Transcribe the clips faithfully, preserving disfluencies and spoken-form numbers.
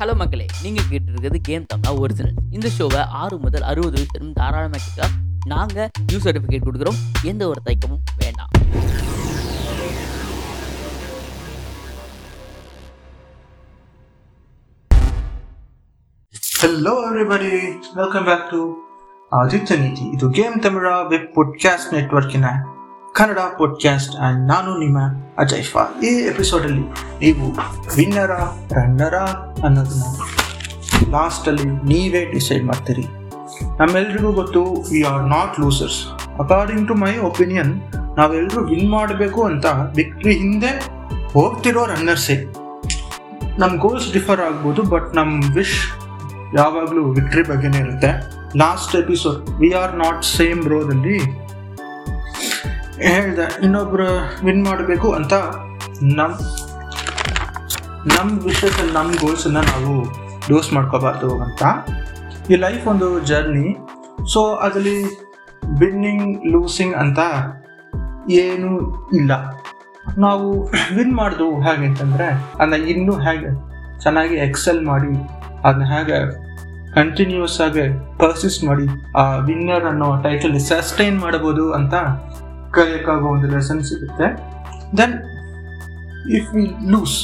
Hello மக்களே, நீங்கள் கேட்டு இருக்கிறது கேம் தமிழா ஒரிஜினல். இந்த ஷோவை ஆறு முதல் அறுபது வயசு தாராளமாக நாங்கள் நியூ சர்டிஃபிகேட் கொடுக்குறோம். எந்த ஒரு தயக்கமும் வேண்டாம். Hello everybody, welcome back to Aditya Niti. Idu Game Tamizha web podcast networkina Kannada podcast and nanu nima Ajayfa. Ee episode alli neevu winner a runner a annadna last alli neeve decide martiri. Namelligu gottu we are not losers. According to my opinion, navellu win maadbeku anta victory hinde hogtiro runners e. Nam goals differ agbodu, but nam wish ಯಾವಾಗಲೂ victory ಬಗ್ಗೆನೇ ಇರುತ್ತೆ. Last episode we are not same ರೋದಲ್ಲಿ ಹೇಳಿದೆ, ಇನ್ನೊಬ್ರು win ಮಾಡಬೇಕು ಅಂತ ನಮ್ಮ ನಮ್ಮ ವಿಷಯದಲ್ಲಿ ನಮ್ಮ ಗೋಲ್ಸನ್ನು ನಾವು ಲೂಸ್ ಮಾಡ್ಕೋಬಾರ್ದು ಅಂತ. ಈ ಲೈಫ್ ಒಂದು ಜರ್ನಿ, ಸೊ ಅದರಲ್ಲಿ ವಿನ್ನಿಂಗ್ ಲೂಸಿಂಗ್ ಅಂತ ಏನೂ ಇಲ್ಲ. ನಾವು ವಿನ್ ಮಾಡಿದ್ವು ಹೇಗೆ ಅಂತಂದರೆ, ಅದನ್ನ ಇನ್ನೂ ಹೇಗೆ ಚೆನ್ನಾಗಿ ಎಕ್ಸೆಲ್ ಮಾಡಿ ಅದನ್ನ ಹೇಗೆ ಕಂಟಿನ್ಯೂಸ್ ಆಗಿ ಪರ್ಸಿಸ್ಟ್ ಮಾಡಿ ಆ ವಿನ್ನರ್ ಅನ್ನೋ ಟೈಟಲ್ ಸಸ್ಟೈನ್ ಮಾಡ್ಬೋದು ಅಂತ ಕಲಿಯೋಕ್ಕಾಗೋ ಒಂದು ಲೆಸನ್ ಸಿಗುತ್ತೆ. Then if we lose,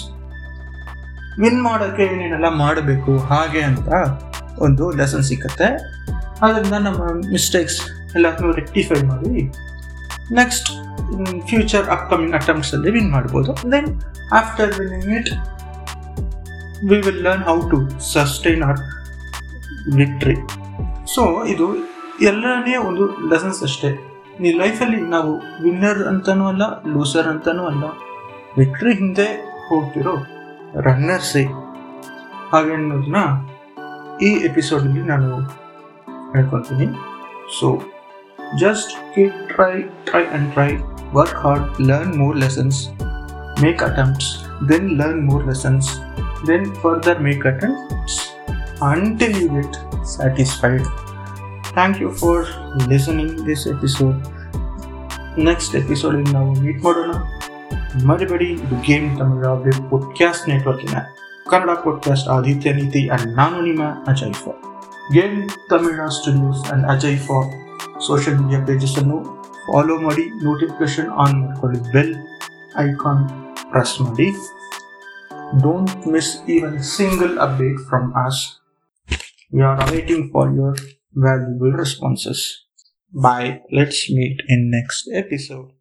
win ಮಾಡೋಕ್ಕೆ ಏನೇನೆಲ್ಲ ಮಾಡಬೇಕು ಹಾಗೆ ಅಂತ ಒಂದು ಲೆಸನ್ ಸಿಕ್ಕತ್ತೆ. ಅದರಿಂದ ನಮ್ಮ ಮಿಸ್ಟೇಕ್ಸ್ ಎಲ್ಲದನ್ನೂ ರೆಕ್ಟಿಫೈ ಮಾಡಿ ನೆಕ್ಸ್ಟ್ ಫ್ಯೂಚರ್ ಅಪ್ಕಮಿಂಗ್ ಅಟೆಂಪ್ಟ್ಸಲ್ಲಿ ವಿನ್ ಮಾಡ್ಬೋದು. Then after winning it we will learn how to sustain our victory. So ಇದು ಎಲ್ಲನೇ ಒಂದು ಲೆಸನ್ಸ್ ಅಷ್ಟೇ. ಈ ಲೈಫಲ್ಲಿ ನಾವು ವಿನ್ನರ್ ಅಂತನೂ ಅಲ್ಲ, ಲೂಸರ್ ಅಂತನೂ ಅಲ್ಲ, ವಿಕ್ಟ್ರಿ ಹಿಂದೆ ಹೋಗ್ತಿರೋ ರನ್ನರ್ಸೇ ಹಾಗೆ ಅನ್ನೋದನ್ನ ಈ ಎಪಿಸೋಡಲ್ಲಿ ನಾನು ಹೇಳ್ಕೊತೀನಿ. So just keep try try and try, work hard, learn more lessons, make attempts, then learn more lessons, then further make attempts until you get satisfied. Thank you for listening this episode. Next episode in now meet madona maribadi Game Tamizha web podcast network ina Kannada podcast Aditya Niti and nanu nima Ajay for Game Tamizha Studios and Ajay for social media pages annu follow ಮಾಡಿ, notification on ಮಾಡ್ಕೊಳ್ಳಿ, bell icon press ಮಾಡಿ. Don't miss even a single update from us. We are waiting for your valuable responses. Bye. Let's meet in next episode.